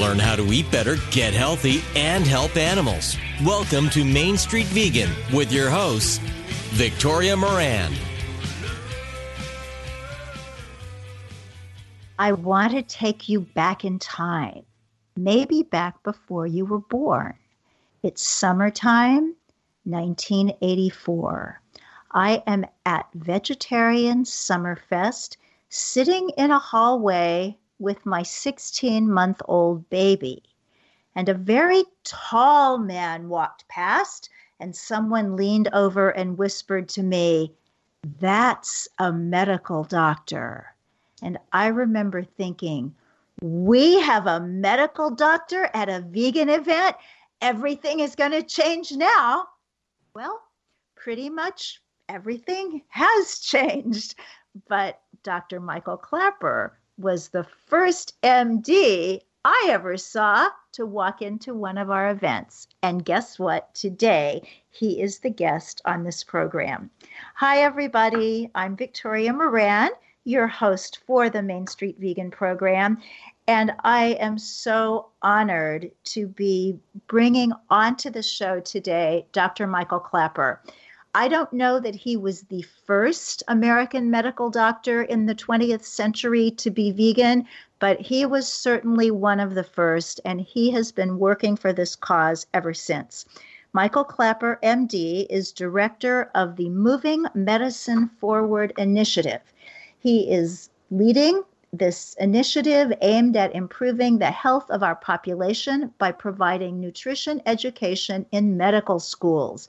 Learn how to eat better, get healthy, and help animals. Welcome to Main Street Vegan with your hosts, Victoria Moran. I want to take you back in time, maybe back before you were born. It's summertime, 1984. I am at Vegetarian Summerfest, sitting in a hallway with my 16-month-old baby. And a very tall man walked past, and someone leaned over and whispered to me, "That's a medical doctor." And I remember thinking, we have a medical doctor at a vegan event? Everything is going to change now. Well, pretty much everything has changed. But Dr. Michael Klaper was the first MD I ever saw to walk into one of our events. And guess what? Today, he is the guest on this program. Hi, everybody. I'm Victoria Moran, your host for the Main Street Vegan program. And I am so honored to be bringing onto the show today Dr. Michael Klaper. I don't know that he was the first American medical doctor in the 20th century to be vegan, but he was certainly one of the first, and he has been working for this cause ever since. Michael Klaper, MD, is director of the Moving Medicine Forward Initiative. He is leading this initiative aimed at improving the health of our population by providing nutrition education in medical schools.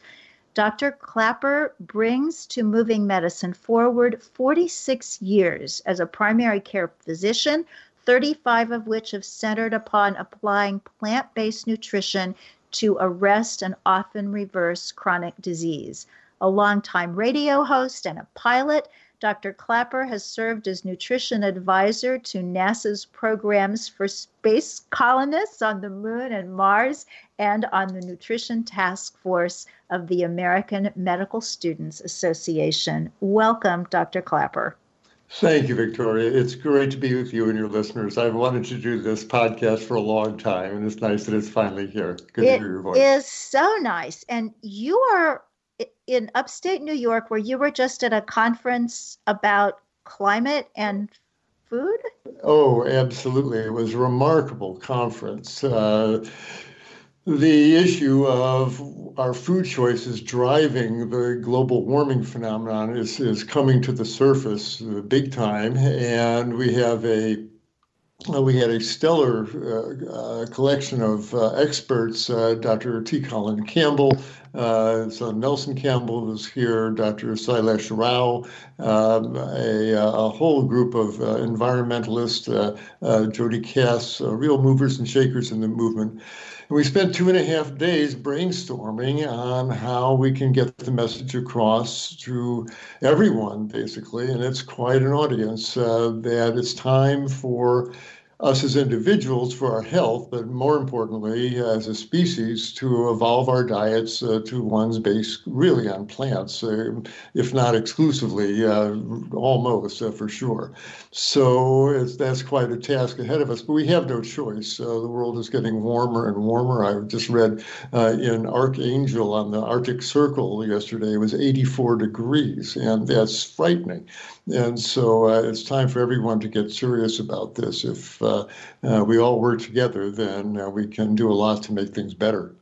Dr. Klaper brings to Moving Medicine Forward 46 years as a primary care physician, 35 of which have centered upon applying plant-based nutrition to arrest and often reverse chronic disease. A longtime radio host and a pilot, Dr. Klaper has served as nutrition advisor to NASA's programs for space colonists on the Moon and Mars and on the Nutrition Task Force of the American Medical Students Association. Welcome, Dr. Klaper. Thank you, Victoria. It's great to be with you and your listeners. I've wanted to do this podcast for a long time, and it's nice that it's finally here. Good to hear your voice. It is so nice. And you are in upstate New York, where you were just at a conference about climate and food? Oh, absolutely. It was a remarkable conference. The issue of our food choices driving the global warming phenomenon is coming to the surface big time. And we have we had a stellar collection of experts, Dr. T. Colin Campbell, so Nelson Campbell was here, Dr. Silas Rao, a whole group of environmentalists, Jody Cass, real movers and shakers in the movement. And we spent 2.5 days brainstorming on how we can get the message across to everyone, basically, and it's quite an audience, that it's time for us as individuals for our health, but more importantly, as a species, to evolve our diets to ones based really on plants, if not exclusively, almost for sure. So that's quite a task ahead of us, but we have no choice. The world is getting warmer and warmer. I just read in Archangel on the Arctic Circle yesterday, it was 84 degrees, and that's frightening. And so it's time for everyone to get serious about this. If we all work together, then we can do a lot to make things better.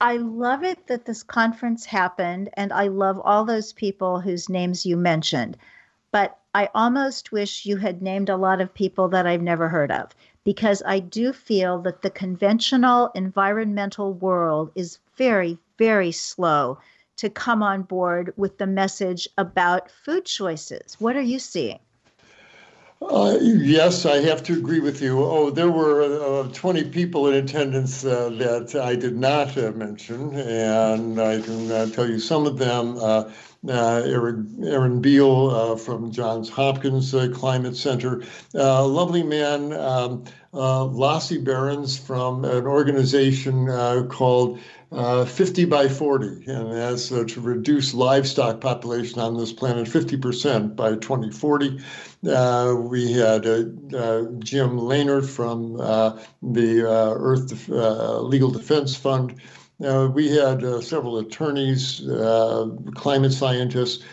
I love it that this conference happened, and I love all those people whose names you mentioned. But I almost wish you had named a lot of people that I've never heard of, because I do feel that the conventional environmental world is very, very slow to come on board with the message about food choices. What are you seeing? Yes, I have to agree with you. There were 20 people in attendance that I did not mention, and I can tell you some of them. Aaron Beale from Johns Hopkins Climate Center, lovely man, Lassie Barons from an organization called 50 by 40, and that's to reduce livestock population on this planet 50% by 2040. We had Jim Lehner from the Earth Legal Defense Fund. We had several attorneys, climate scientists.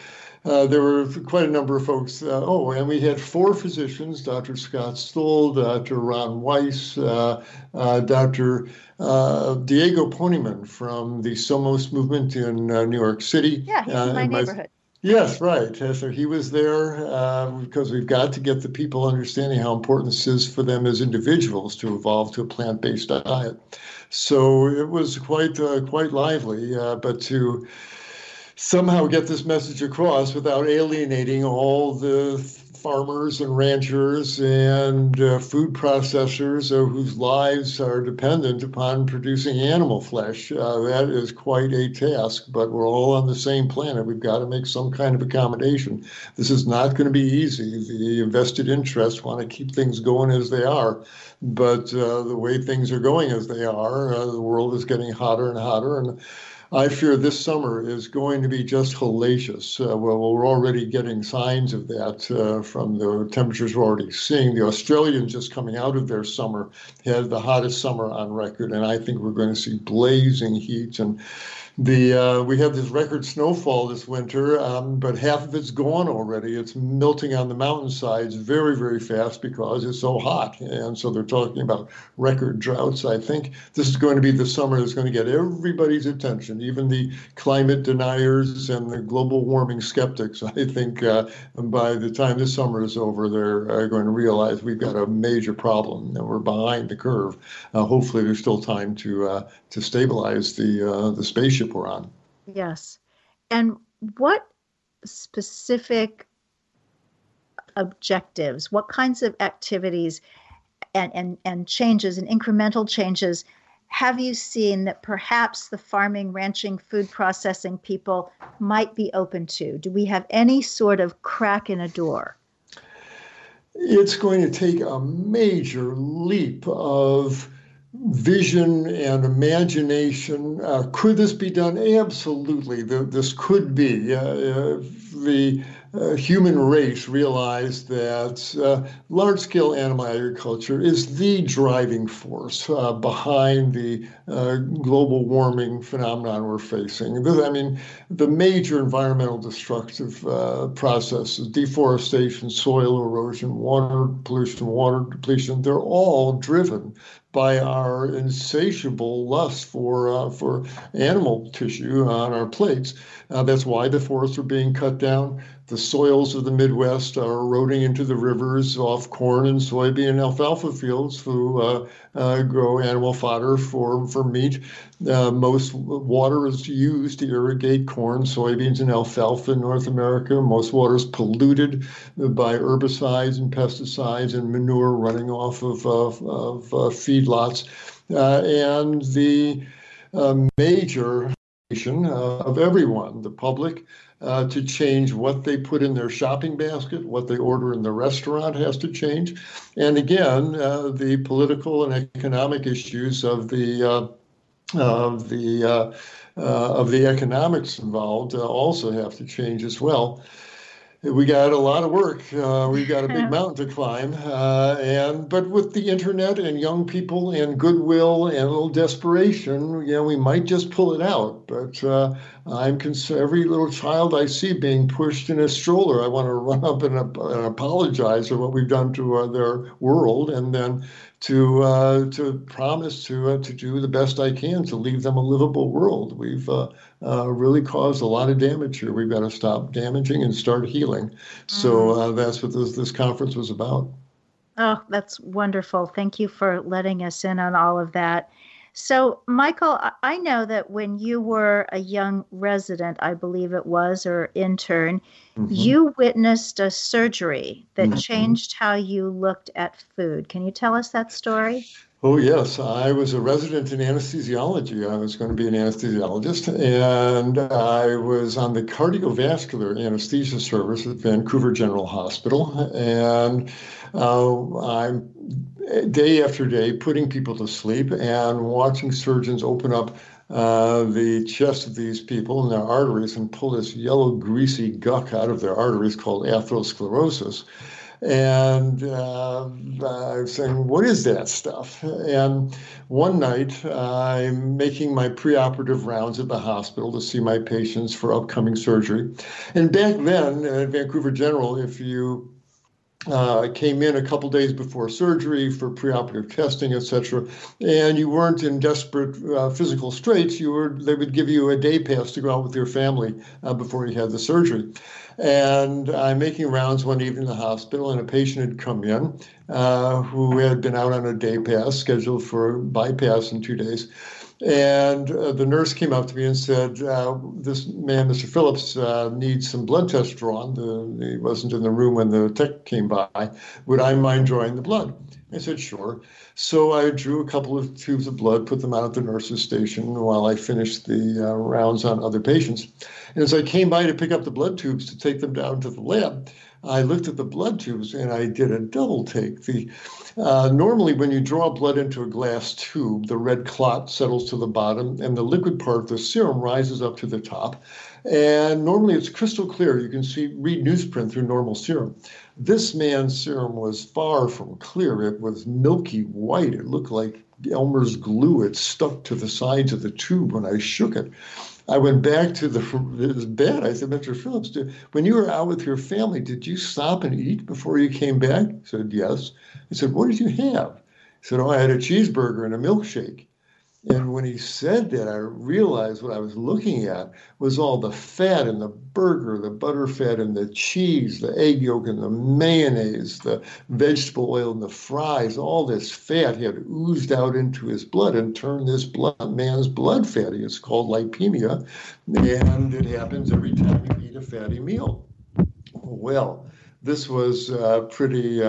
There were quite a number of folks. And we had four physicians, Dr. Scott Stoll, Dr. Ron Weiss, Dr. Diego Ponyman from the Somos Movement in New York City. Yeah, he's in my neighborhood. Yes, right. So he was there because we've got to get the people understanding how important this is for them as individuals to evolve to a plant-based diet. So it was quite lively, but to somehow get this message across without alienating all the farmers and ranchers and food processors whose lives are dependent upon producing animal flesh. That is quite a task, but we're all on the same planet. We've got to make some kind of accommodation. This is not going to be easy. The vested interests want to keep things going as they are, but the way things are going as they are, the world is getting hotter and hotter, and I fear this summer is going to be just hellacious. Well, we're already getting signs of that from the temperatures we're already seeing. The Australians just coming out of their summer had the hottest summer on record, and I think we're going to see blazing heat. And we had this record snowfall this winter, but half of it's gone already. It's melting on the mountainsides very, very fast because it's so hot. And so they're talking about record droughts. I think this is going to be the summer that's going to get everybody's attention. Even the climate deniers and the global warming skeptics, I think by the time this summer is over, they're going to realize we've got a major problem and we're behind the curve. Hopefully, there's still time to stabilize the spaceship we're on. Yes. And what specific objectives, what kinds of activities and changes and incremental changes have you seen that perhaps the farming, ranching, food processing people might be open to? Do we have any sort of crack in a door? It's going to take a major leap of vision and imagination. Could this be done? Absolutely. This could be. The human race realized that large-scale animal agriculture is the driving force behind the global warming phenomenon we're facing. I mean, the major environmental destructive processes, deforestation, soil erosion, water pollution, water depletion, they're all driven by our insatiable lust for animal tissue on our plates. That's why the forests are being cut down. The soils of the Midwest are eroding into the rivers off corn and soybean and alfalfa fields to grow animal fodder for meat. Most water is used to irrigate corn, soybeans, and alfalfa in North America. Most water is polluted by herbicides and pesticides and manure running off of feedlots. And the major of everyone, the public, to change. What they put in their shopping basket, what they order in the restaurant has to change. And again, the political and economic issues of the economics involved also have to change as well. We got a lot of work. We've got a big mountain to climb. But with the internet and young people and goodwill and a little desperation, you know, we might just pull it out. But I'm concerned. Every little child I see being pushed in a stroller, I want to run up and apologize for what we've done to their world, and then to promise to do the best I can to leave them a livable world. We've really caused a lot of damage here. We've got to stop damaging and start healing. So that's what this conference was about. Oh, that's wonderful. Thank you for letting us in on all of that. So, Michael, I know that when you were a young resident, I believe it was, or intern, you witnessed a surgery that changed how you looked at food. Can you tell us that story? Oh, yes. I was a resident in anesthesiology. I was going to be an anesthesiologist, and I was on the cardiovascular anesthesia service at Vancouver General Hospital, and I'm day after day putting people to sleep and watching surgeons open up the chest of these people and their arteries and pull this yellow greasy gunk out of their arteries called atherosclerosis. And I'm saying, what is that stuff? And one night, I'm making my preoperative rounds at the hospital to see my patients for upcoming surgery. And back then at Vancouver General, if you came in a couple days before surgery for preoperative testing, etc., and you weren't in desperate physical straits, they would give you a day pass to go out with your family before you had the surgery. And I'm making rounds one evening in the hospital, and a patient had come in who had been out on a day pass, scheduled for bypass in 2 days. And the nurse came up to me and said, this man, Mr. Phillips, needs some blood tests drawn. He wasn't in the room when the tech came by. Would I mind drawing the blood? I said, sure. So I drew a couple of tubes of blood, put them out at the nurse's station while I finished the rounds on other patients. And as I came by to pick up the blood tubes to take them down to the lab, I looked at the blood tubes and I did a double take. Normally, when you draw blood into a glass tube, the red clot settles to the bottom and the liquid part, the serum, rises up to the top. And normally it's crystal clear. You can read newsprint through normal serum. This man's serum was far from clear. It was milky white. It looked like Elmer's glue. It stuck to the sides of the tube when I shook it. I went back to his bed. I said, Mr. Phillips, when you were out with your family, did you stop and eat before you came back? He said, yes. I said, what did you have? He said, oh, I had a cheeseburger and a milkshake. And when he said that, I realized what I was looking at was all the fat in the burger, the butter fat in the cheese, the egg yolk and the mayonnaise, the vegetable oil and the fries. All this fat had oozed out into his blood and turned this man's blood fatty. It's called lipemia, and it happens every time you eat a fatty meal. Well, this was pretty...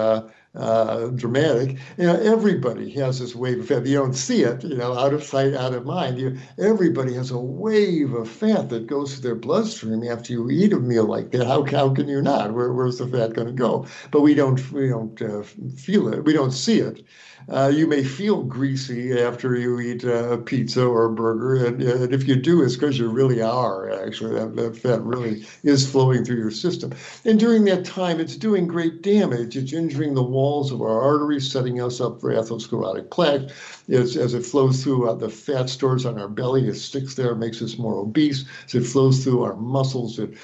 dramatic. You know, everybody has this wave of fat. You don't see it, you know, out of sight, out of mind. Everybody has a wave of fat that goes through their bloodstream after you eat a meal like that. How can you not? Where's the fat going to go? But we don't feel it. We don't see it. You may feel greasy after you eat a pizza or a burger, and if you do, it's because you really are, actually. That fat really is flowing through your system. And during that time, it's doing great damage. It's injuring the walls of our arteries, setting us up for atherosclerotic plaque. As it flows through the fat stores on our belly, it sticks there, makes us more obese. As it flows through our muscles, it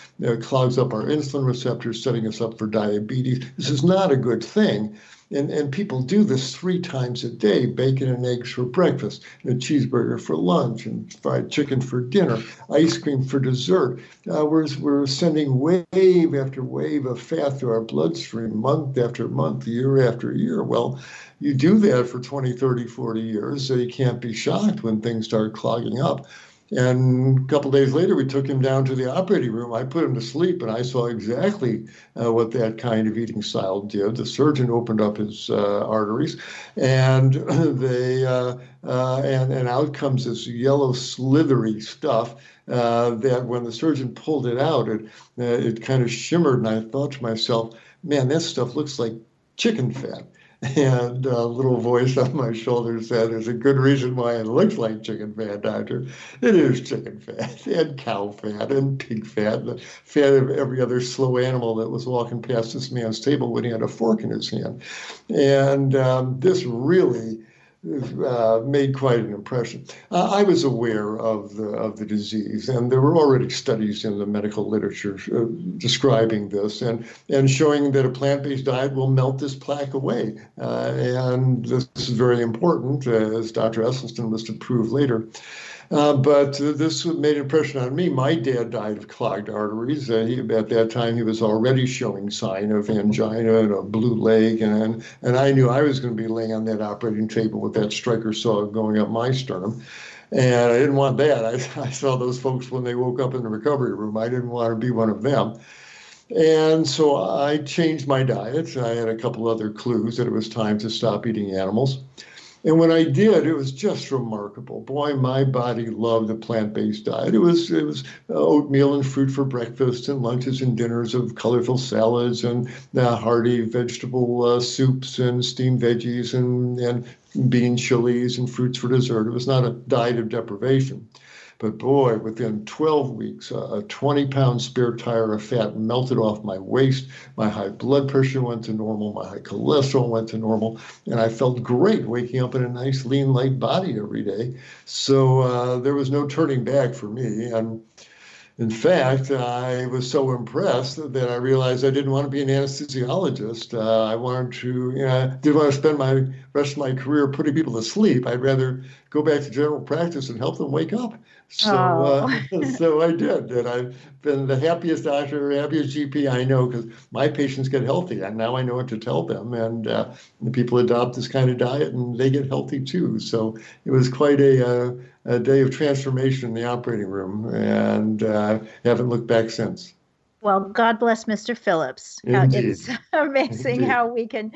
clogs up our insulin receptors, setting us up for diabetes. This is not a good thing. And people do this 3 times a day, bacon and eggs for breakfast, and a cheeseburger for lunch, and fried chicken for dinner, ice cream for dessert. We're sending wave after wave of fat through our bloodstream, month after month, year after year. Well, you do that for 20, 30, 40 years, so you can't be shocked when things start clogging up. And a couple of days later, we took him down to the operating room. I put him to sleep, and I saw exactly what that kind of eating style did. The surgeon opened up his arteries, and they and out comes this yellow, slithery stuff that when the surgeon pulled it out, it kind of shimmered. And I thought to myself, man, that stuff looks like chicken fat. And a little voice on my shoulder said, there's a good reason why it looks like chicken fat, doctor. It is chicken fat and cow fat and pig fat, and the fat of every other slow animal that was walking past this man's table when he had a fork in his hand. And this really made quite an impression. I was aware of the disease, and there were already studies in the medical literature describing this and showing that a plant-based diet will melt this plaque away. And this is very important, as Dr. Esselstyn was to prove later. But this made an impression on me. My dad died of clogged arteries. At that time, he was already showing sign of angina and a blue leg. And I knew I was going to be laying on that operating table with that striker saw going up my sternum. And I didn't want that. I saw those folks when they woke up in the recovery room. I didn't want to be one of them. And so I changed my diet. I had a couple other clues that it was time to stop eating animals. And when I did, it was just remarkable. Boy, my body loved the plant-based diet. It was oatmeal and fruit for breakfast and lunches and dinners of colorful salads and hearty vegetable soups and steamed veggies and bean chilies and fruits for dessert. It was not a diet of deprivation. But boy, within 12 weeks, a 20-pound spare tire of fat melted off my waist. My high blood pressure went to normal. My high cholesterol went to normal. And I felt great waking up in a nice, lean, light body every day. So there was no turning back for me. And in fact, I was so impressed that I realized I didn't want to be an anesthesiologist. I wanted to, didn't want to spend my rest of my career putting people to sleep. I'd rather go back to general practice and help them wake up. So, so I did, and I've been the happiest doctor, happiest GP I know, because my patients get healthy, and now I know what to tell them. And the people adopt this kind of diet, and they get healthy too. So it was quite a day of transformation in the operating room, and haven't looked back since. Well, God bless Mr. Phillips. Indeed. It's amazing how we can.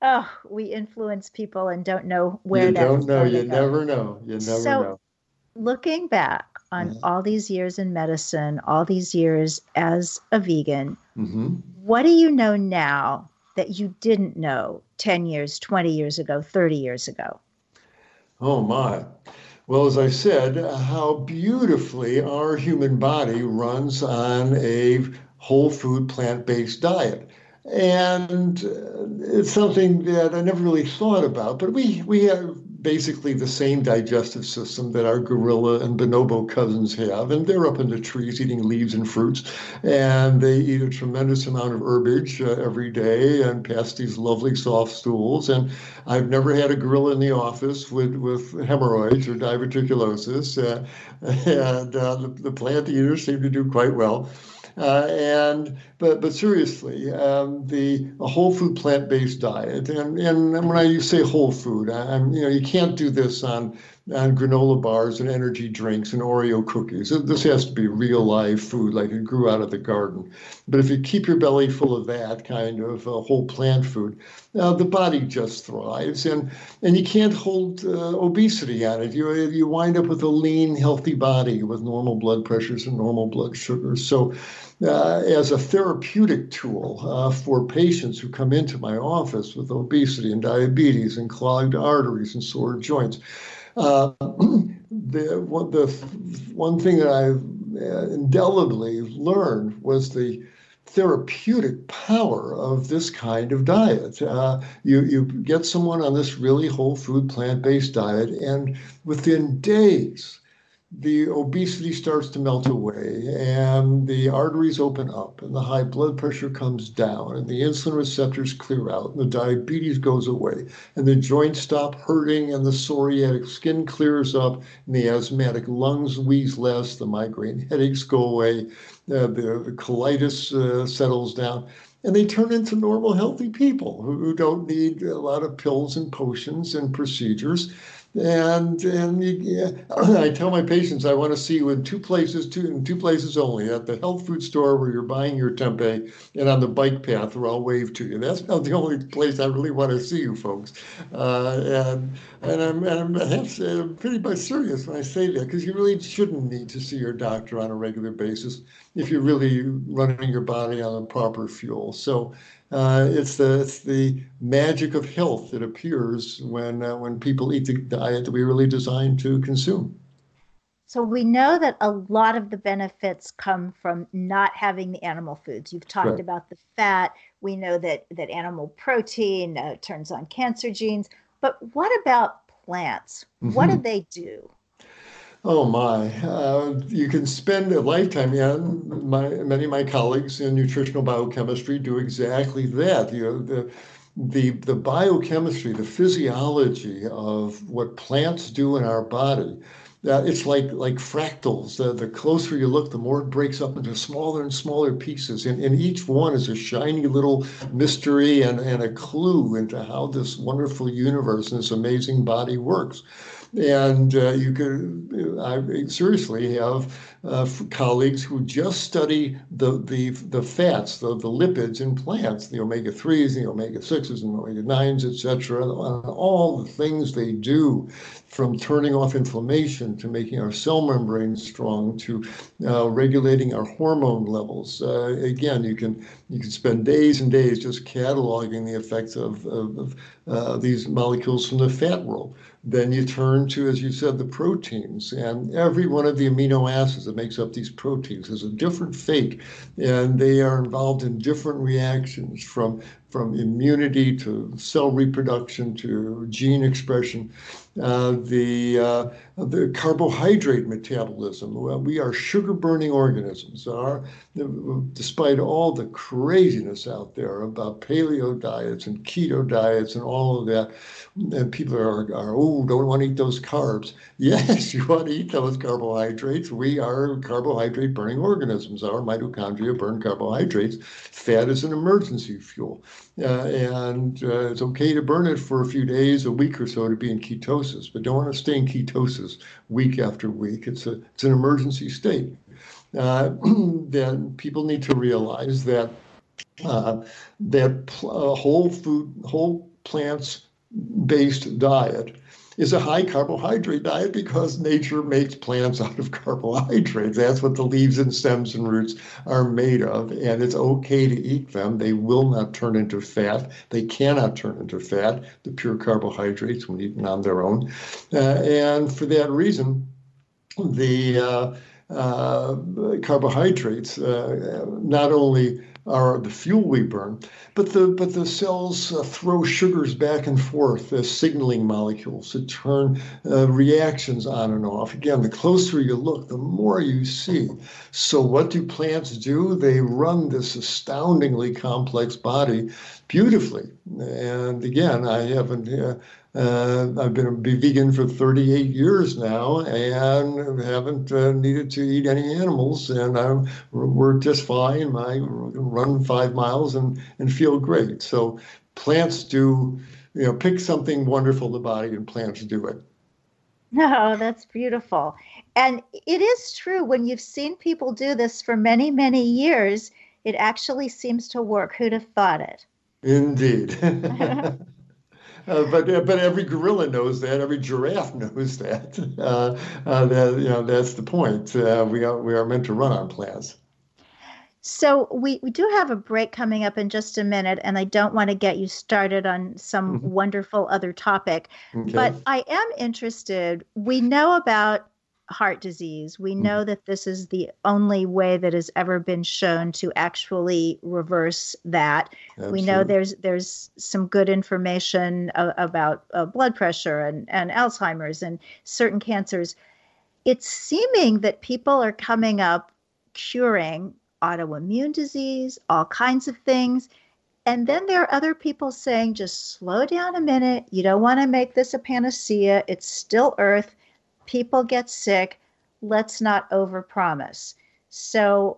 Oh, we influence people and don't know where that is going. You never know. You never know. Looking back on all these years in medicine, all these years as a vegan, what do you know now that you didn't know 10 years, 20 years ago, 30 years ago? Oh, my. Well, as I said, how beautifully our human body runs on a whole food, plant-based diet. And it's something that I never really thought about, but we have basically the same digestive system that our gorilla and bonobo cousins have, and they're up in the trees eating leaves and fruits, and they eat a tremendous amount of herbage every day and pass these lovely soft stools. And I've never had a gorilla in the office with hemorrhoids or diverticulosis, and the plant eaters seem to do quite well. But seriously, a whole food plant-based diet, and when I say whole food, you can't do this on granola bars and energy drinks and Oreo cookies. This has to be real live food, like it grew out of the garden. But if you keep your belly full of that kind of whole plant food, the body just thrives, and you can't hold obesity on it. You wind up with a lean, healthy body with normal blood pressures and normal blood sugars. So as a therapeutic tool for patients who come into my office with obesity and diabetes and clogged arteries and sore joints, the one thing that I've indelibly learned was the therapeutic power of this kind of diet. You get someone on this really whole food plant-based diet, and within days, the obesity starts to melt away, and the arteries open up, and the high blood pressure comes down, and the insulin receptors clear out, and the diabetes goes away, and the joints stop hurting, and the psoriatic skin clears up, and the asthmatic lungs wheeze less, the migraine headaches go away, the colitis settles down. And they turn into normal, healthy people who don't need a lot of pills and potions and procedures. And I tell my patients I want to see you in two places only: at the health food store where you're buying your tempeh, and on the bike path where I'll wave to you. That's about the only place I really want to see you folks. And I'm pretty much serious when I say that, because you really shouldn't need to see your doctor on a regular basis if you're really running your body on the proper fuel. So. It's the magic of health that appears when people eat the diet that we really designed to consume. So we know that a lot of the benefits come from not having the animal foods. You've talked right. about the fat. We know that animal protein turns on cancer genes. But what about plants? Mm-hmm. What do they do? Oh my, you can spend a lifetime, many of my colleagues in nutritional biochemistry do exactly that. You know, the biochemistry, the physiology of what plants do in our body, it's like fractals. The closer you look, the more it breaks up into smaller and smaller pieces. And each one is a shiny little mystery and a clue into how this wonderful universe and this amazing body works. And you could, I seriously have colleagues who just study the fats, the lipids in plants, the omega-3s, the omega-6s, and omega-9s, et cetera, and all the things they do, from turning off inflammation to making our cell membrane strong to regulating our hormone levels. Again, you can spend days and days just cataloging the effects of these molecules from the fat world. Then you turn to, as you said, the proteins, and every one of the amino acids that makes up these proteins is a different fate, and they are involved in different reactions from immunity to cell reproduction to gene expression. The carbohydrate metabolism. We are sugar-burning organisms. Despite all the craziness out there about paleo diets and keto diets and all of that, and people are don't want to eat those carbs. Yes, you want to eat those carbohydrates. We are carbohydrate-burning organisms. Our mitochondria burn carbohydrates. Fat is an emergency fuel. And it's okay to burn it for a few days, a week or so, to be in ketosis, but don't want to stay in ketosis week after week. It's an emergency state. Then people need to realize that whole plants-based diet is a high carbohydrate diet, because nature makes plants out of carbohydrates. That's what the leaves and stems and roots are made of, and it's okay to eat them. They will not turn into fat. They cannot turn into fat, the pure carbohydrates, when eaten on their own. And for that reason, the carbohydrates not only are the fuel we burn, but the cells throw sugars back and forth as signaling molecules to turn reactions on and off. Again, the closer you look, the more you see. So what do plants do? They run this astoundingly complex body beautifully. And again, I haven't... I've been a vegan for 38 years now, and haven't needed to eat any animals, and we're just fine. I run 5 miles and feel great. So plants do, pick something wonderful in the body, and plants do it. No, that's beautiful. And it is true, when you've seen people do this for many, many years, it actually seems to work. Who'd have thought it? Indeed. But every gorilla knows that. Every giraffe knows that. That's the point. We are meant to run on plants. So we do have a break coming up in just a minute, and I don't want to get you started on some wonderful other topic. Okay. But I am interested. We know about heart disease. We know that this is the only way that has ever been shown to actually reverse that. Absolutely. We know there's some good information about blood pressure and Alzheimer's and certain cancers. It's seeming that people are coming up curing autoimmune disease, all kinds of things. And then there are other people saying, just slow down a minute. You don't want to make this a panacea. It's still earth. People get sick. Let's not overpromise. So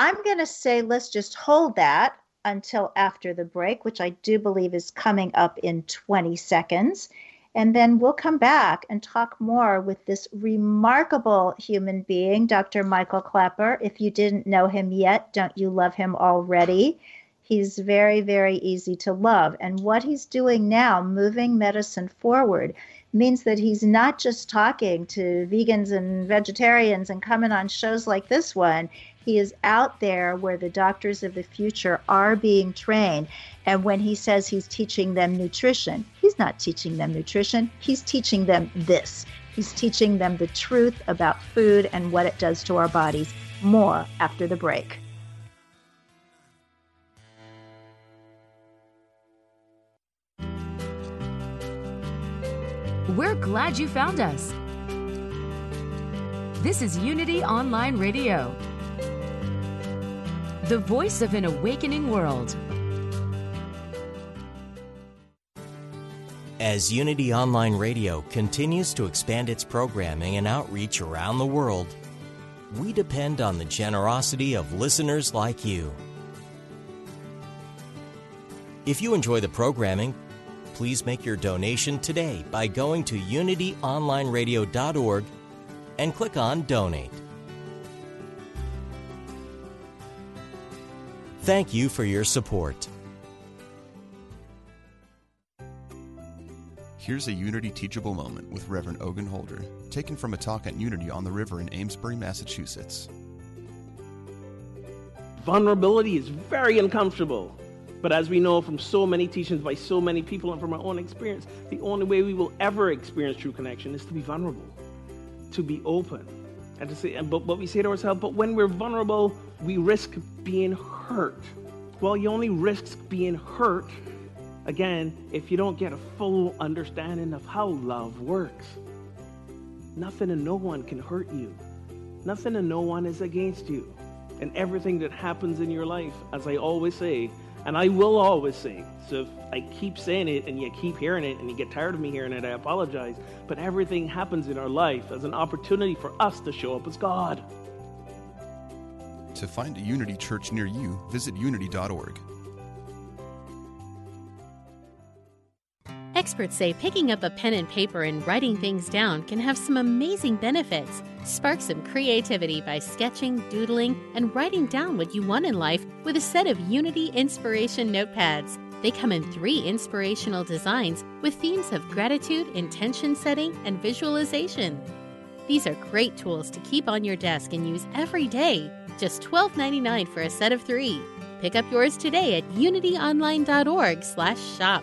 I'm going to say let's just hold that until after the break, which I do believe is coming up in 20 seconds. And then we'll come back and talk more with this remarkable human being, Dr. Michael Klaper. If you didn't know him yet, don't you love him already? He's very, very easy to love. And what he's doing now, moving medicine forward, means that he's not just talking to vegans and vegetarians and coming on shows like this one. He is out there where the doctors of the future are being trained. And when he says he's teaching them nutrition, he's not teaching them nutrition. He's teaching them this. He's teaching them the truth about food and what it does to our bodies. More after the break. We're glad you found us. This is Unity Online Radio, the voice of an awakening world. As Unity Online Radio continues to expand its programming and outreach around the world, we depend on the generosity of listeners like you. If you enjoy the programming, please make your donation today by going to unityonlineradio.org and click on Donate. Thank you for your support. Here's a Unity teachable moment with Reverend Ogun Holder, taken from a talk at Unity on the River in Amesbury, Massachusetts. Vulnerability is very uncomfortable, but as we know from so many teachings by so many people and from our own experience, the only way we will ever experience true connection is to be vulnerable, to be open, and to say. But we say to ourselves, but when we're vulnerable, we risk being hurt. Well, you only risk being hurt, again, if you don't get a full understanding of how love works. Nothing and no one can hurt you. Nothing and no one is against you. And everything that happens in your life, as I always say, and I will always say, so if I keep saying it and you keep hearing it and you get tired of me hearing it, I apologize. But everything happens in our life as an opportunity for us to show up as God. To find a Unity church near you, visit unity.org. Experts say picking up a pen and paper and writing things down can have some amazing benefits. Spark some creativity by sketching, doodling, and writing down what you want in life with a set of Unity Inspiration Notepads. They come in 3 inspirational designs with themes of gratitude, intention setting, and visualization. These are great tools to keep on your desk and use every day. Just $12.99 for a set of 3. Pick up yours today at unityonline.org/shop.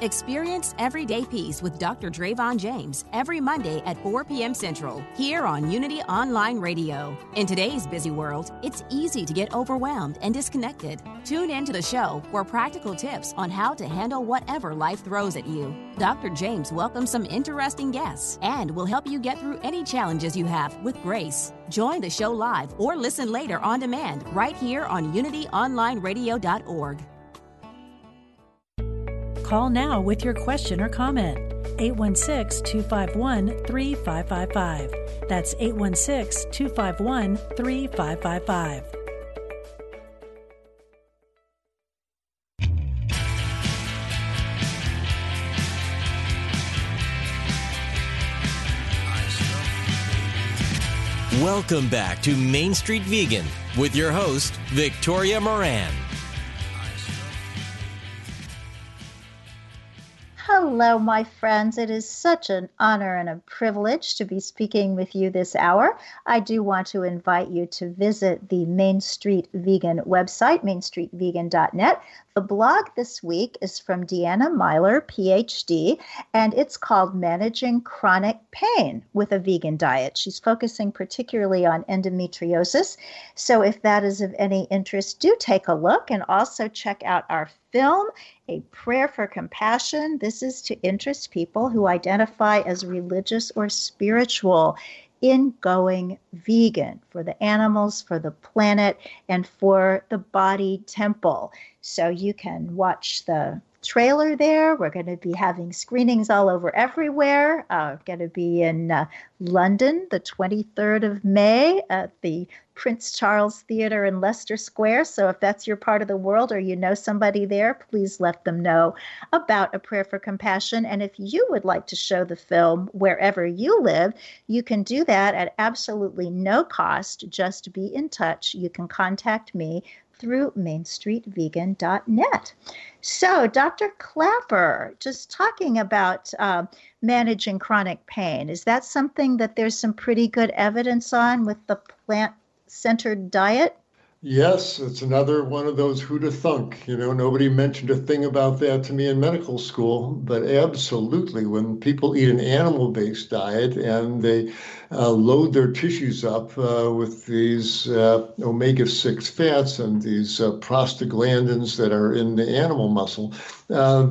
Experience Everyday Peace with Dr. Drayvon James every Monday at 4 p.m. Central here on Unity Online Radio. In today's busy world, it's easy to get overwhelmed and disconnected. Tune in to the show for practical tips on how to handle whatever life throws at you. Dr. James welcomes some interesting guests and will help you get through any challenges you have with grace. Join the show live or listen later on demand right here on unityonlineradio.org. Call now with your question or comment. 816-251-3555. That's 816-251-3555. Welcome back to Main Street Vegan with your host, Victoria Moran. Hello, my friends. It is such an honor and a privilege to be speaking with you this hour. I do want to invite you to visit the Main Street Vegan website, mainstreetvegan.net. The blog this week is from Deanna Myler, PhD, and it's called Managing Chronic Pain with a Vegan Diet. She's focusing particularly on endometriosis. So if that is of any interest, do take a look and also check out our film. A Prayer for Compassion. This is to interest people who identify as religious or spiritual in going vegan for the animals, for the planet, and for the body temple. So you can watch the trailer there. We're going to be having screenings all over everywhere. Going to be in London, the 23rd of May at the Prince Charles Theater in Leicester Square. So if that's your part of the world or you know somebody there, please let them know about A Prayer for Compassion. And if you would like to show the film wherever you live, you can do that at absolutely no cost. Just be in touch. You can contact me through mainstreetvegan.net. So Dr. Klaper, just talking about managing chronic pain, is that something that there's some pretty good evidence on with the plant-centered diet? Yes, it's another one of those who'da thunk. You know, nobody mentioned a thing about that to me in medical school, but absolutely, when people eat an animal-based diet and they load their tissues up with these omega-6 fats and these prostaglandins that are in the animal muscle,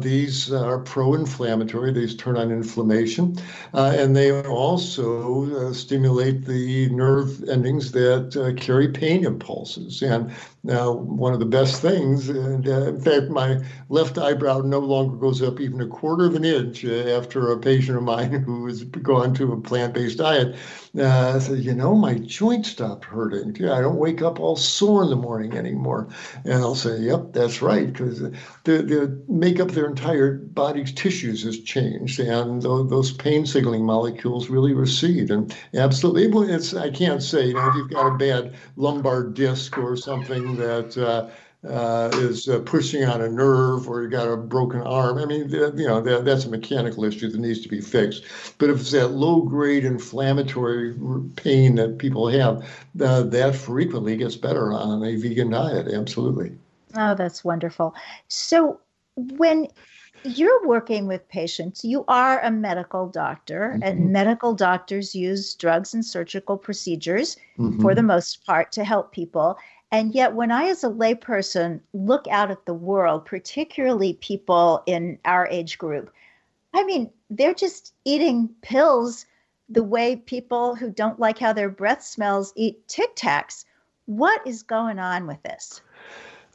these are pro-inflammatory. These turn on inflammation, and they also stimulate the nerve endings that carry pain impulses. And one of the best things, and in fact, my left eyebrow no longer goes up even a quarter of an inch after a patient of mine who has gone to a plant-based diet said, you know, my joints stopped hurting. I don't wake up all sore in the morning anymore. And I'll say, yep, that's right, because the makeup of their entire body's tissues has changed, and those pain signaling molecules really recede. And absolutely, it's, I can't say, you know, if you've got a bad lumbar disc or something that is pushing on a nerve, or you got a broken arm. I mean, you know, that's a mechanical issue that needs to be fixed. But if it's that low-grade inflammatory pain that people have, that frequently gets better on a vegan diet. Absolutely. Oh, that's wonderful. So when you're working with patients, you are a medical doctor, mm-hmm. and medical doctors use drugs and surgical procedures, mm-hmm. for the most part, to help people. And yet when I, as a layperson, look out at the world, particularly people in our age group, I mean, they're just eating pills the way people who don't like how their breath smells eat Tic Tacs. What is going on with this?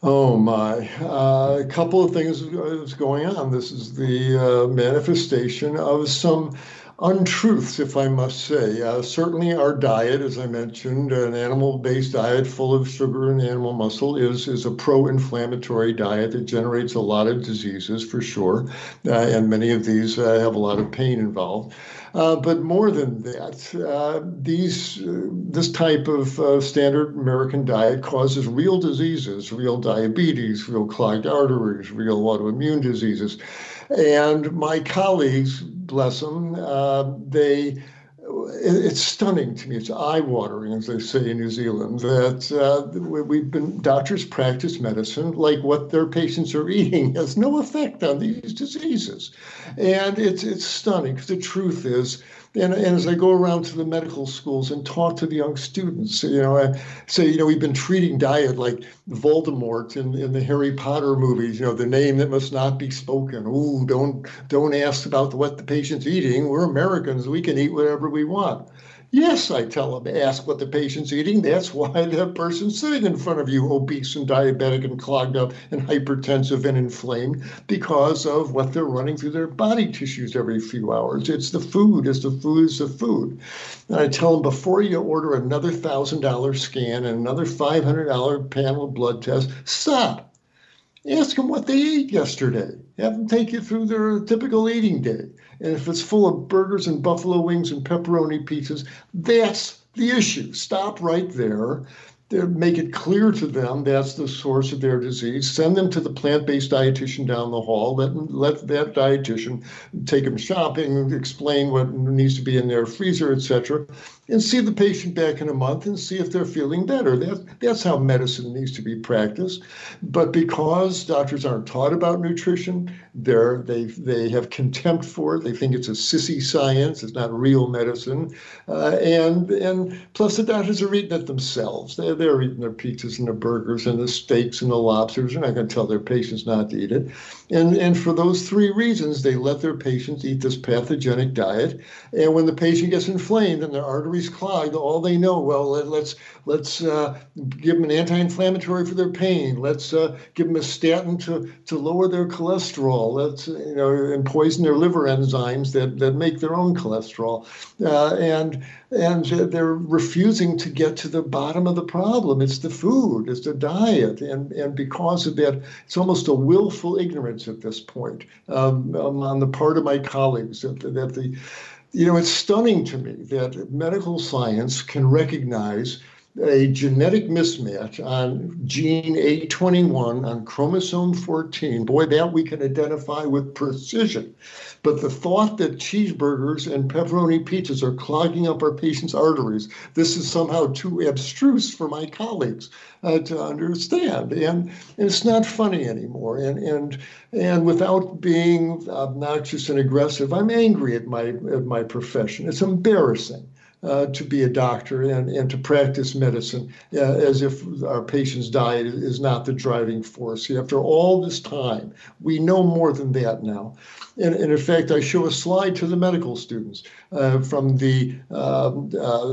Oh, my. A couple of things is going on. This is the manifestation of some untruths, if I must say. Certainly our diet, as I mentioned, an animal-based diet full of sugar and animal muscle is a pro-inflammatory diet that generates a lot of diseases, for sure, and many of these have a lot of pain involved. But more than that, this type of standard American diet causes real diseases, real diabetes, real clogged arteries, real autoimmune diseases. And my colleagues, bless them, it's stunning to me. It's eye-watering, as they say in New Zealand, that doctors practice medicine like what their patients are eating has no effect on these diseases. And it's stunning, because the truth is, and as I go around to the medical schools and talk to the young students, you know, I say, you know, we've been treating diet like Voldemort in the Harry Potter movies, you know, the name that must not be spoken. Ooh, don't ask about what the patient's eating. We're Americans. We can eat whatever we want. Yes, I tell them, ask what the patient's eating. That's why that person's sitting in front of you, obese and diabetic and clogged up and hypertensive and inflamed, because of what they're running through their body tissues every few hours. It's the food, it's the food, it's the food. And I tell them, before you order another $1,000 scan and another $500 panel blood test, stop. Ask them what they ate yesterday. Have them take you through their typical eating day. And if it's full of burgers and buffalo wings and pepperoni pizzas, that's the issue. Stop right there. Make it clear to them that's the source of their disease. Send them to the plant-based dietitian down the hall. Let that dietitian take them shopping, explain what needs to be in their freezer, etc. and see the patient back in a month and see if they're feeling better. That's how medicine needs to be practiced. But because doctors aren't taught about nutrition, they have contempt for it. They think it's a sissy science. It's not real medicine. And plus the doctors are eating it themselves. They're eating their pizzas and their burgers and the steaks and the lobsters. They're not going to tell their patients not to eat it. And for those three reasons, they let their patients eat this pathogenic diet. And when the patient gets inflamed and their arteries clogged, all they know, well, let's give them an anti-inflammatory for their pain. Let's give them a statin to lower their cholesterol. And poison their liver enzymes that make their own cholesterol. And they're refusing to get to the bottom of the problem. It's the food, it's the diet. And because of that, it's almost a willful ignorance at this point on the part of my colleagues that it's stunning to me that medical science can recognize a genetic mismatch on gene A21 on chromosome 14. Boy, that we can identify with precision. But the thought that cheeseburgers and pepperoni pizzas are clogging up our patients' arteries, this is somehow too abstruse for my colleagues to understand. And it's not funny anymore. And without being obnoxious and aggressive, I'm angry at my profession. It's embarrassing. To be a doctor and to practice medicine as if our patient's diet is not the driving force. After all this time, we know more than that now. And in fact, I show a slide to the medical students from the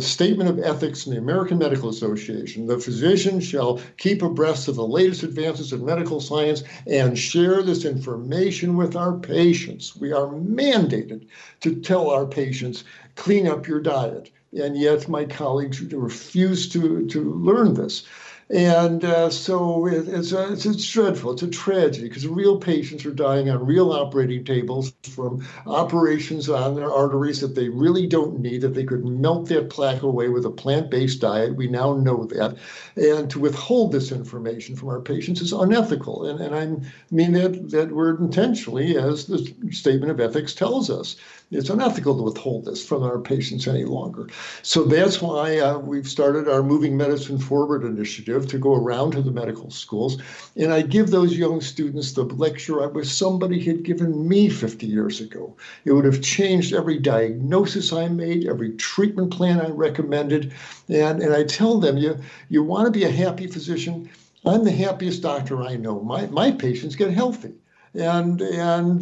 Statement of Ethics in the American Medical Association. The physician shall keep abreast of the latest advances in medical science and share this information with our patients. We are mandated to tell our patients, clean up your diet. And yet my colleagues refuse to learn this. And so it's dreadful. It's a tragedy because real patients are dying on real operating tables from operations on their arteries that they really don't need, that they could melt that plaque away with a plant-based diet. We now know that. And to withhold this information from our patients is unethical. And I mean that word intentionally, as the Statement of Ethics tells us. It's unethical to withhold this from our patients any longer. So that's why we've started our Moving Medicine Forward Initiative to go around to the medical schools. And I give those young students the lecture I wish somebody had given me 50 years ago. It would have changed every diagnosis I made, every treatment plan I recommended. And I tell them, you want to be a happy physician? I'm the happiest doctor I know. My patients get healthy. And isn't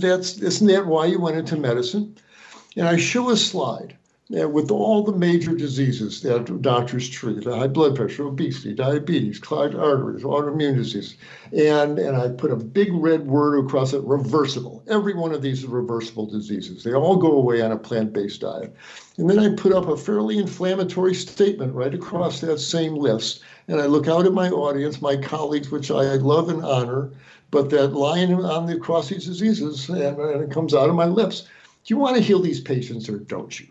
that why you went into medicine? And I show a slide with all the major diseases that doctors treat, high blood pressure, obesity, diabetes, clogged arteries, autoimmune disease. And I put a big red word across it, reversible. Every one of these is reversible diseases. They all go away on a plant-based diet. And then I put up a fairly inflammatory statement right across that same list. And I look out at my audience, my colleagues, which I love and honor, but that line on across these diseases, and it comes out of my lips. Do you want to heal these patients or don't you?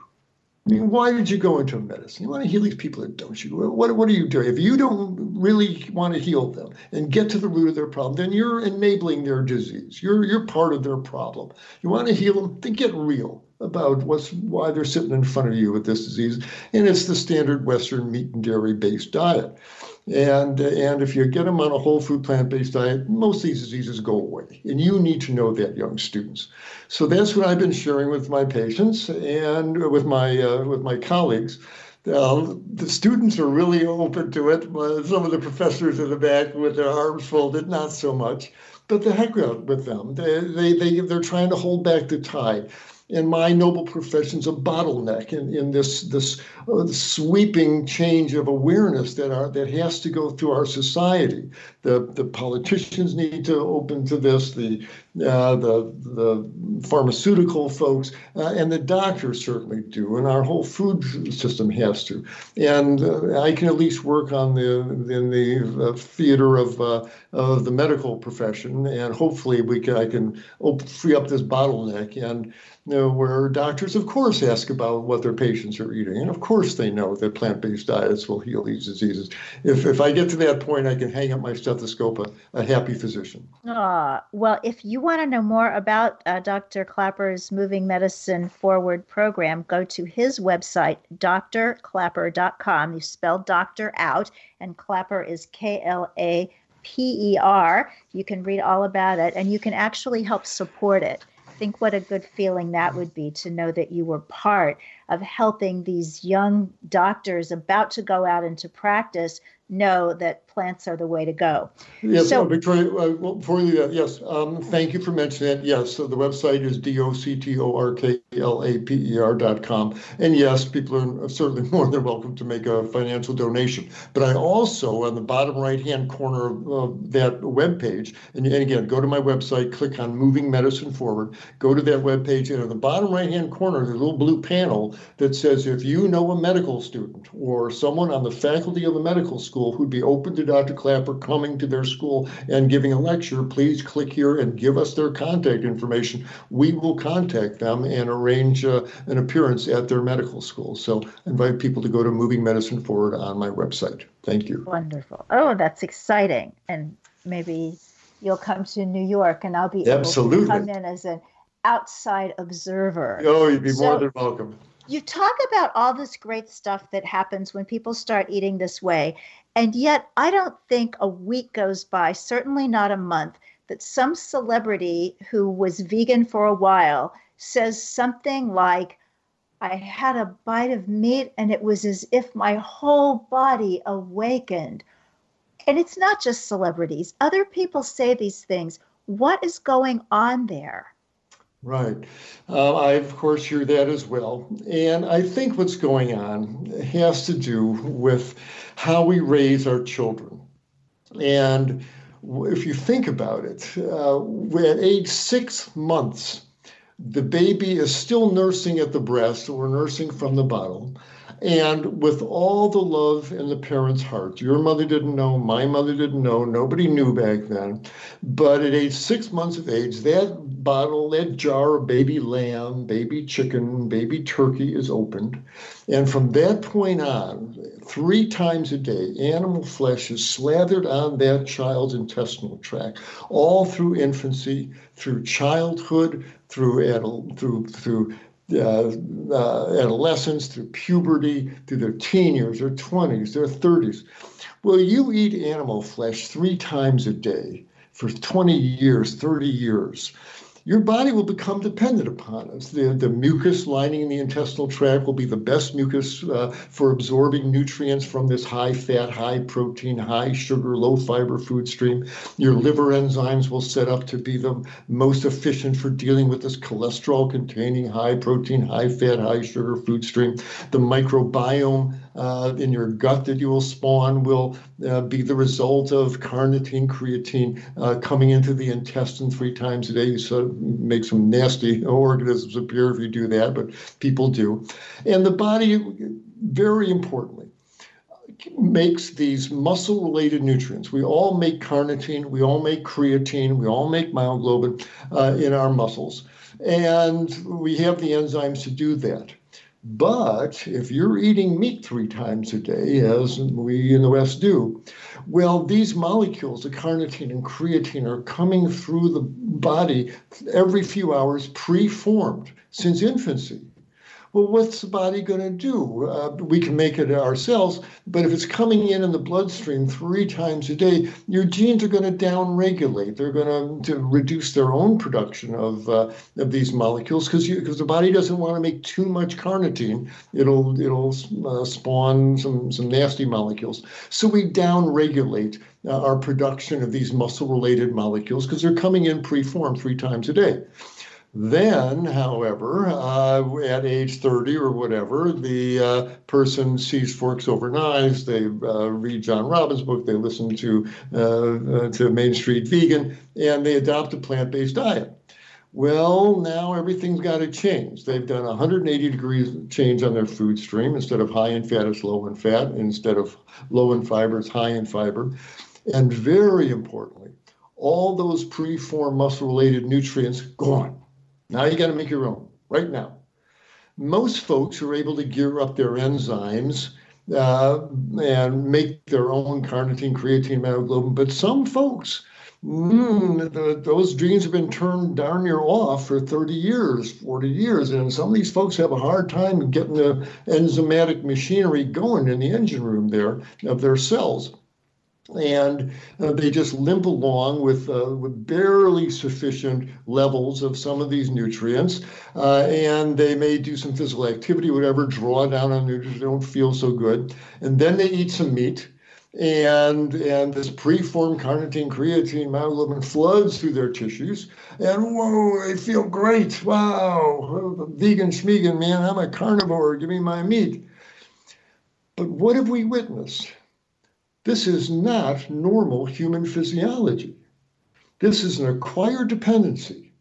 I mean, why did you go into medicine? You want to heal these people or don't you? What are you doing? If you don't really want to heal them and get to the root of their problem, then you're enabling their disease. You're part of their problem. You want to heal them, then get real about why they're sitting in front of you with this disease. And it's the standard Western meat and dairy-based diet. And if you get them on a whole food plant-based diet, most of these diseases go away. And you need to know that, young students. So that's what I've been sharing with my patients and with my colleagues. The students are really open to it. Some of the professors in the back with their arms folded, not so much. But the heck with them. They're trying to hold back the tide. And my noble profession's a bottleneck in this sweeping change of awareness that has to go through our society. The politicians need to open to this. The pharmaceutical folks and the doctors certainly do, and our whole food system has to. And I can at least work in the theater of the medical profession, and hopefully I can free up this bottleneck and. Where doctors, of course, ask about what their patients are eating. And, of course, they know that plant-based diets will heal these diseases. If I get to that point, I can hang up my stethoscope, a happy physician. Well, if you want to know more about Dr. Klaper's Moving Medicine Forward program, go to his website, drklaper.com. You spell doctor out, and Klaper is Klaper. You can read all about it, and you can actually help support it. Think what a good feeling that would be to know that you were part of helping these young doctors about to go out into practice know that plants are the way to go. Yes, so, Victoria, well, before you do that, yes, thank you for mentioning that. Yes, so the website is doctorklaper.com. And yes, people are certainly more than welcome to make a financial donation. But I also, on the bottom right-hand corner of that webpage, and again, go to my website, click on Moving Medicine Forward, go to that webpage, and on the bottom right-hand corner, there's a little blue panel that says, if you know a medical student or someone on the faculty of a medical school who'd be open to Dr. Klaper coming to their school and giving a lecture, please click here and give us their contact information. We will contact them and arrange an appearance at their medical school. So I invite people to go to Moving Medicine Forward on my website. Thank you. Wonderful. Oh, that's exciting. And maybe you'll come to New York and I'll be able to come in as an outside observer. Oh, you'd be more than welcome. You talk about all this great stuff that happens when people start eating this way, and yet I don't think a week goes by, certainly not a month, that some celebrity who was vegan for a while says something like, I had a bite of meat and it was as if my whole body awakened. And it's not just celebrities. Other people say these things. What is going on there? Right. I, of course, hear that as well. And I think what's going on has to do with how we raise our children. And if you think about it, at age 6 months, the baby is still nursing at the breast or nursing from the bottle. And with all the love in the parents' heart, your mother didn't know, my mother didn't know, nobody knew back then. But at age 6 months of age, that bottle, that jar of baby lamb, baby chicken, baby turkey is opened. And from that point on, 3 times a day, animal flesh is slathered on that child's intestinal tract, all through infancy, through childhood, through adolescence, through puberty, through their teen years, their 20s, their 30s. Well, you eat animal flesh 3 times a day for 20 years, 30 years. Your body will become dependent upon us. The mucus lining in the intestinal tract will be the best mucus for absorbing nutrients from this high-fat, high-protein, high-sugar, low-fiber food stream. Your liver enzymes will set up to be the most efficient for dealing with this cholesterol-containing, high-protein, high-fat, high-sugar food stream. The microbiome in your gut that you will spawn will be the result of carnitine, creatine coming into the intestine 3 times a day. So it makes some nasty organisms appear if you do that, but people do. And the body, very importantly, makes these muscle-related nutrients. We all make carnitine, we all make creatine, we all make myoglobin in our muscles. And we have the enzymes to do that. But if you're eating meat 3 times a day, as we in the West do, well, these molecules, the carnitine and creatine, are coming through the body every few hours pre-formed since infancy. Well, what's the body going to do? We can make it ourselves, but if it's coming in the bloodstream 3 times a day, your genes are going to downregulate. They're going to reduce their own production of these molecules because the body doesn't want to make too much carnitine. It'll spawn some nasty molecules. So we downregulate our production of these muscle-related molecules because they're coming in pre-formed 3 times a day. Then, however, at age 30 or whatever, the person sees Forks Over Knives, they read John Robbins' book, they listen to Main Street Vegan, and they adopt a plant-based diet. Well, now everything's got to change. They've done 180 degrees change on their food stream. Instead of high in fat, it's low in fat. Instead of low in fiber, it's high in fiber. And very importantly, all those pre-formed muscle-related nutrients gone. Now you got to make your own right now. Most folks are able to gear up their enzymes and make their own carnitine, creatine, myoglobin, but some folks those dreams have been turned darn near off for 30 years, 40 years. And some of these folks have a hard time getting the enzymatic machinery going in the engine room there of their cells. And they just limp along with barely sufficient levels of some of these nutrients. And they may do some physical activity, whatever, draw down on nutrients. They don't feel so good. And then they eat some meat. And this preformed carnitine, creatine, myoglobin floods through their tissues. And whoa, I feel great. Wow, vegan schmegan, man, I'm a carnivore. Give me my meat. But what have we witnessed? This is not normal human physiology. This is an acquired dependency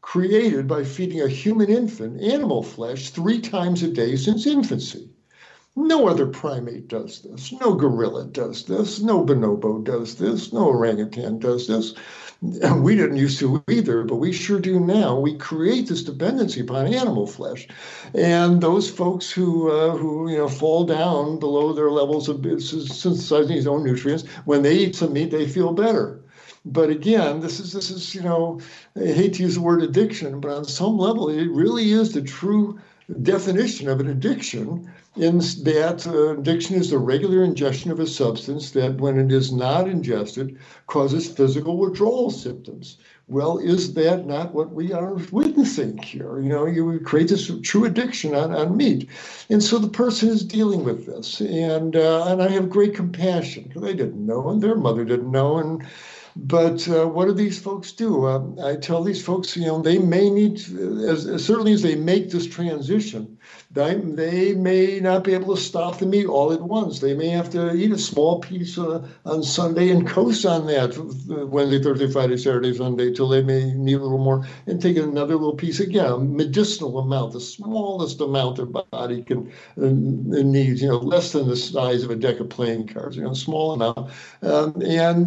created by feeding a human infant animal flesh 3 times a day since infancy. No other primate does this. No gorilla does this. No bonobo does this. No orangutan does this. We didn't used to either, but we sure do now. We create this dependency upon animal flesh, and those folks who fall down below their levels of synthesizing these own nutrients, when they eat some meat, they feel better. But again, this is I hate to use the word addiction, but on some level, it really is the true definition of an addiction, in that addiction is the regular ingestion of a substance that, when it is not ingested, causes physical withdrawal symptoms. Well, is that not what we are witnessing here? You create this true addiction on meat. And so the person is dealing with this. And I have great compassion, because they didn't know, and their mother didn't know. But what do these folks do? I tell these folks, they may need, certainly as they make this transition, they may not be able to stop the meat all at once. They may have to eat a small piece on Sunday and coast on that Wednesday, Thursday, Friday, Saturday, Sunday, till they may need a little more and take another little piece again, a medicinal amount, the smallest amount their body can needs, less than the size of a deck of playing cards, a small amount, and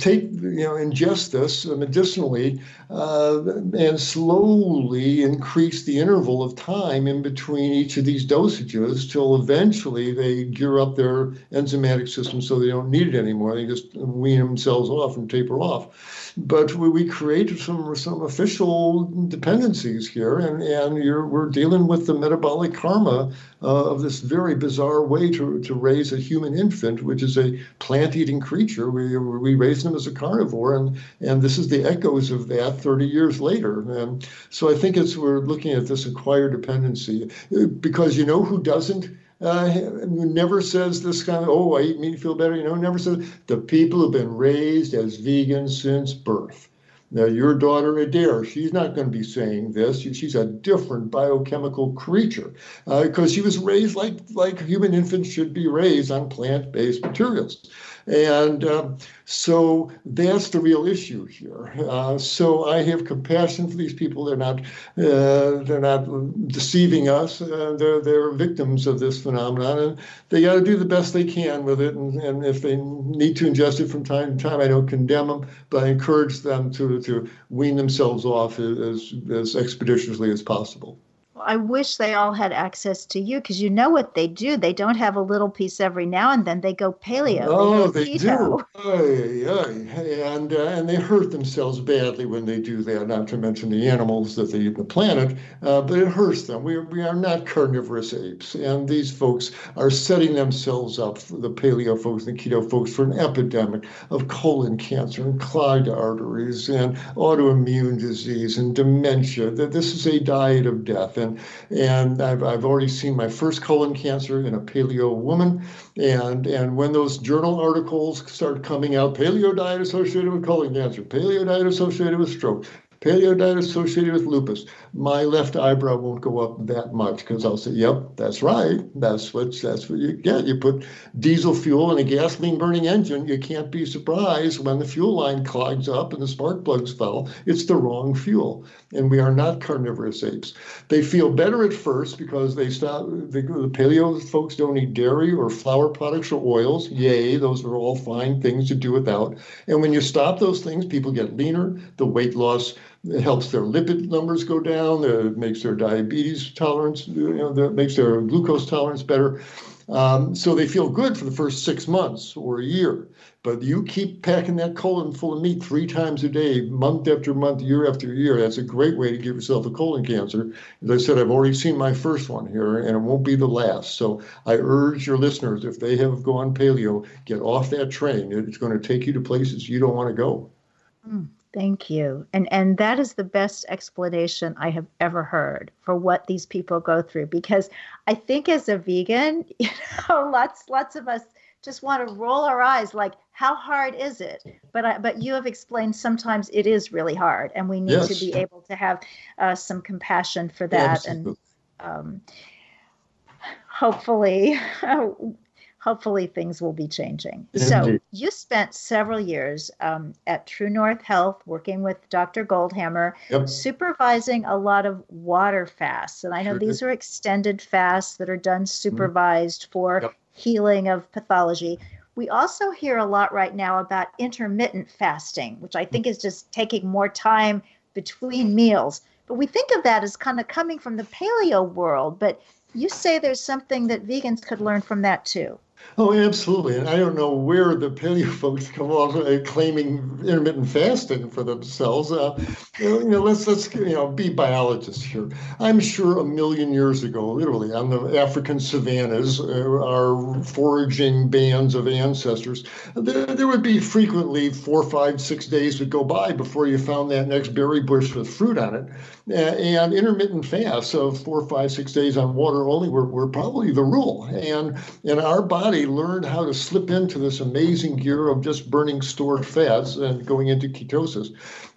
take, ingest this medicinally, and slowly increase the interval of time in between each of these dosages till eventually they gear up their enzymatic system so they don't need it anymore. They just wean themselves off and taper off. But we created some official dependencies here, and we're dealing with the metabolic karma of this very bizarre way to raise a human infant, which is a plant-eating creature. We raised them as a carnivore, and this is the echoes of that 30 years later. And so I think we're looking at this acquired dependency, because who doesn't, never says this kind of, oh, I eat meat, feel better, never says, the people who've been raised as vegans since birth. Now, your daughter, Adair, she's not going to be saying this. She's a different biochemical creature, because she was raised like human infants should be raised, on plant-based materials. And so that's the real issue here. So I have compassion for these people. They're not deceiving us. They're victims of this phenomenon, and they got to do the best they can with it. And if they need to ingest it from time to time, I don't condemn them, but I encourage them to wean themselves off as expeditiously as possible. I wish they all had access to you, because you know what they do. They don't have a little piece every now and then. They go paleo. Oh, they do. And they hurt themselves badly when they do that, not to mention the animals that they eat on the planet. But it hurts them. We are not carnivorous apes. And these folks are setting themselves up, the paleo folks, the keto folks, for an epidemic of colon cancer and clogged arteries and autoimmune disease and dementia. This is a diet of death. And I've already seen my first colon cancer in a paleo woman. And when those journal articles start coming out, paleo diet associated with colon cancer, paleo diet associated with stroke, paleo diet associated with lupus, my left eyebrow won't go up that much, because I'll say, yep, that's right. That's what you get. You put diesel fuel in a gasoline burning engine. You can't be surprised when the fuel line clogs up and the spark plugs fail. It's the wrong fuel. And we are not carnivorous apes. They feel better at first because they stop. The paleo folks don't eat dairy or flour products or oils. Yay, those are all fine things to do without. And when you stop those things, people get leaner. The weight loss helps their lipid numbers go down. It makes their diabetes tolerance, that makes their glucose tolerance better. So they feel good for the first 6 months or a year. But you keep packing that colon full of meat 3 times a day, month after month, year after year. That's a great way to give yourself a colon cancer. As I said, I've already seen my first one here, and it won't be the last. So I urge your listeners, if they have gone paleo, get off that train. It's going to take you to places you don't want to go. Thank you. And that is the best explanation I have ever heard for what these people go through. Because I think as a vegan, you know, lots of us just want to roll our eyes like, how hard is it? But you have explained sometimes it is really hard, and we need to be able to have some compassion for that. Yes. And hopefully things will be changing. Indeed. So you spent several years at True North Health working with Dr. Goldhammer, supervising a lot of water fasts. And I know these are extended fasts that are done supervised for healing of pathology. We also hear a lot right now about intermittent fasting, which I think is just taking more time between meals. But we think of that as kind of coming from the paleo world. But you say there's something that vegans could learn from that too. Oh, absolutely. And I don't know where the paleo folks come off claiming intermittent fasting for themselves. Let's be biologists here. I'm sure 1 million years ago, literally, on the African savannas, our foraging bands of ancestors, there would be frequently 4, 5, 6 days would go by before you found that next berry bush with fruit on it. And intermittent fasts of 4, 5, 6 days on water only were probably the rule. And our body learned how to slip into this amazing gear of just burning stored fats and going into ketosis.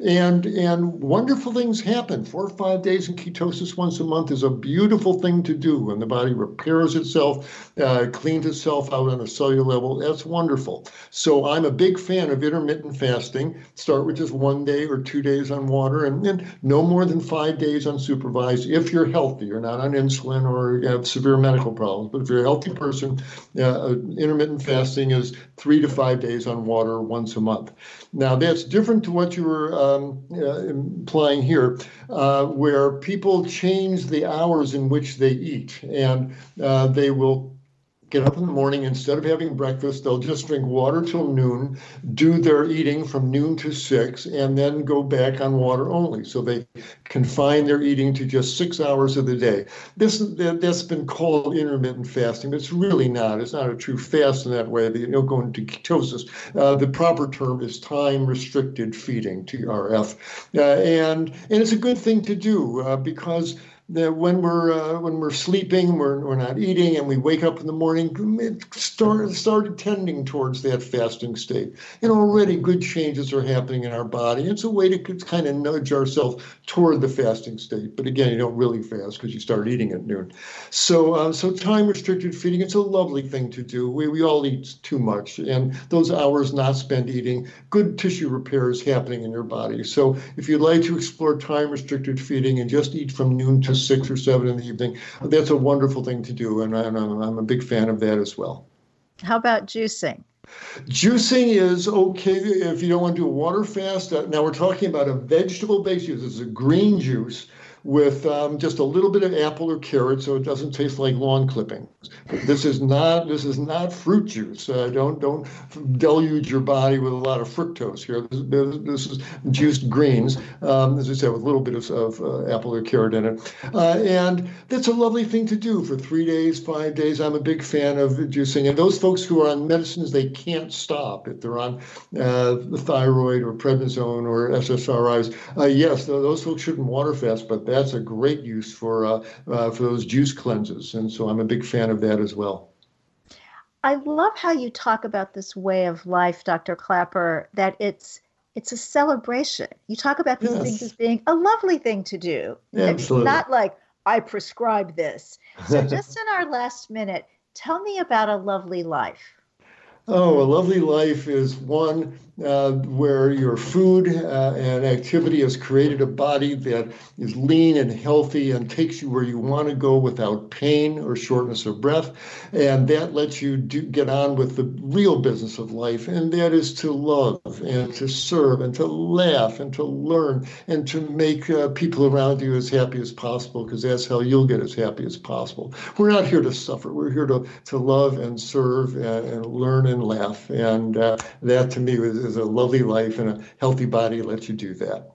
And wonderful things happen. 4 or 5 days in ketosis once a month is a beautiful thing to do when the body repairs itself, cleans itself out on a cellular level. That's wonderful. So I'm a big fan of intermittent fasting. Start with just 1 day or 2 days on water, and then no more than 5 days unsupervised if you're healthy. You're not on insulin or have severe medical problems. But if you're a healthy person, intermittent fasting is 3 to 5 days on water once a month. Now, that's different to what you were implying here, where people change the hours in which they eat, and they will get up in the morning. Instead of having breakfast, they'll just drink water till noon, do their eating from noon to 6, and then go back on water only. So they confine their eating to just 6 hours of the day. That's been called intermittent fasting, but it's really not. It's not a true fast in that way. They don't go into ketosis. The proper term is time-restricted feeding, TRF. And it's a good thing to do because that when we're sleeping, we're not eating, and we wake up in the morning, start tending towards that fasting state. And already good changes are happening in our body. It's a way to kind of nudge ourselves toward the fasting state. But again, you don't really fast because you start eating at noon. So time-restricted feeding, it's a lovely thing to do. We all eat too much, and those hours not spent eating, good tissue repair is happening in your body. So if you'd like to explore time-restricted feeding and just eat from noon to 6 or 7 in the evening, that's a wonderful thing to do, and I'm a big fan of that as well. How about juicing? Juicing is okay if you don't want to do a water fast. Now we're talking about a vegetable-based juice. This is a green juice with just a little bit of apple or carrot, so it doesn't taste like lawn clippings. But this is not fruit juice. Don't deluge your body with a lot of fructose here. This is juiced greens, as I said, with a little bit of apple or carrot in it. And that's a lovely thing to do for 3 days, 5 days. I'm a big fan of juicing. And those folks who are on medicines they can't stop, if they're on the thyroid or prednisone or SSRIs, yes, those folks shouldn't water fast, but that's a great use for those juice cleanses. And so I'm a big fan of that as well. I love how you talk about this way of life, Dr. Klaper, that it's a celebration. You talk about these things as being a lovely thing to do. Yeah, absolutely. It's not like, I prescribe this. So just in our last minute, tell me about a lovely life. Oh, a lovely life is one where your food and activity has created a body that is lean and healthy and takes you where you want to go without pain or shortness of breath. And that lets you get on with the real business of life. And that is to love and to serve and to laugh and to learn and to make people around you as happy as possible, because that's how you'll get as happy as possible. We're not here to suffer. We're here to love and serve and learn and and laugh. And that to me is a lovely life, and a healthy body lets you do that.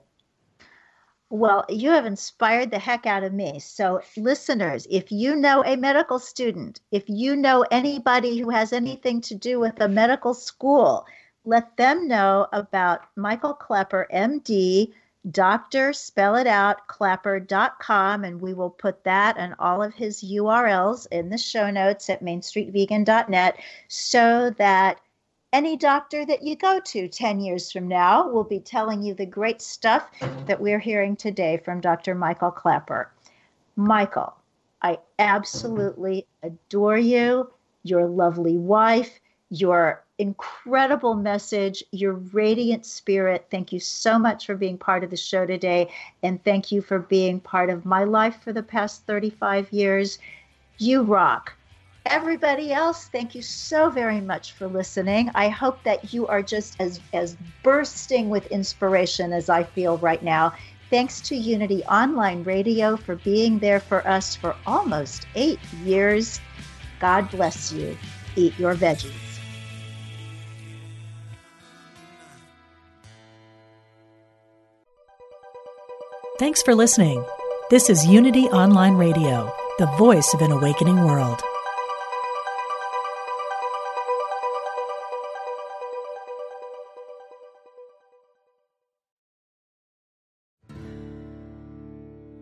Well, you have inspired the heck out of me. So listeners, if you know a medical student, if you know anybody who has anything to do with a medical school, let them know about Michael Klaper, MD, Dr. Spell it out, Klaper.com, and we will put that and all of his URLs in the show notes at mainstreetvegan.net, so that any doctor that you go to 10 years from now will be telling you the great stuff that we're hearing today from Dr. Michael Klaper. Michael, I absolutely adore you, your lovely wife, your incredible message, your radiant spirit. Thank you so much for being part of the show today. And thank you for being part of my life for the past 35 years. You rock. Everybody else, thank you so very much for listening. I hope that you are just as bursting with inspiration as I feel right now. Thanks to Unity Online Radio for being there for us for almost 8 years. God bless you. Eat your veggies. Thanks for listening. This is Unity Online Radio, the voice of an awakening world.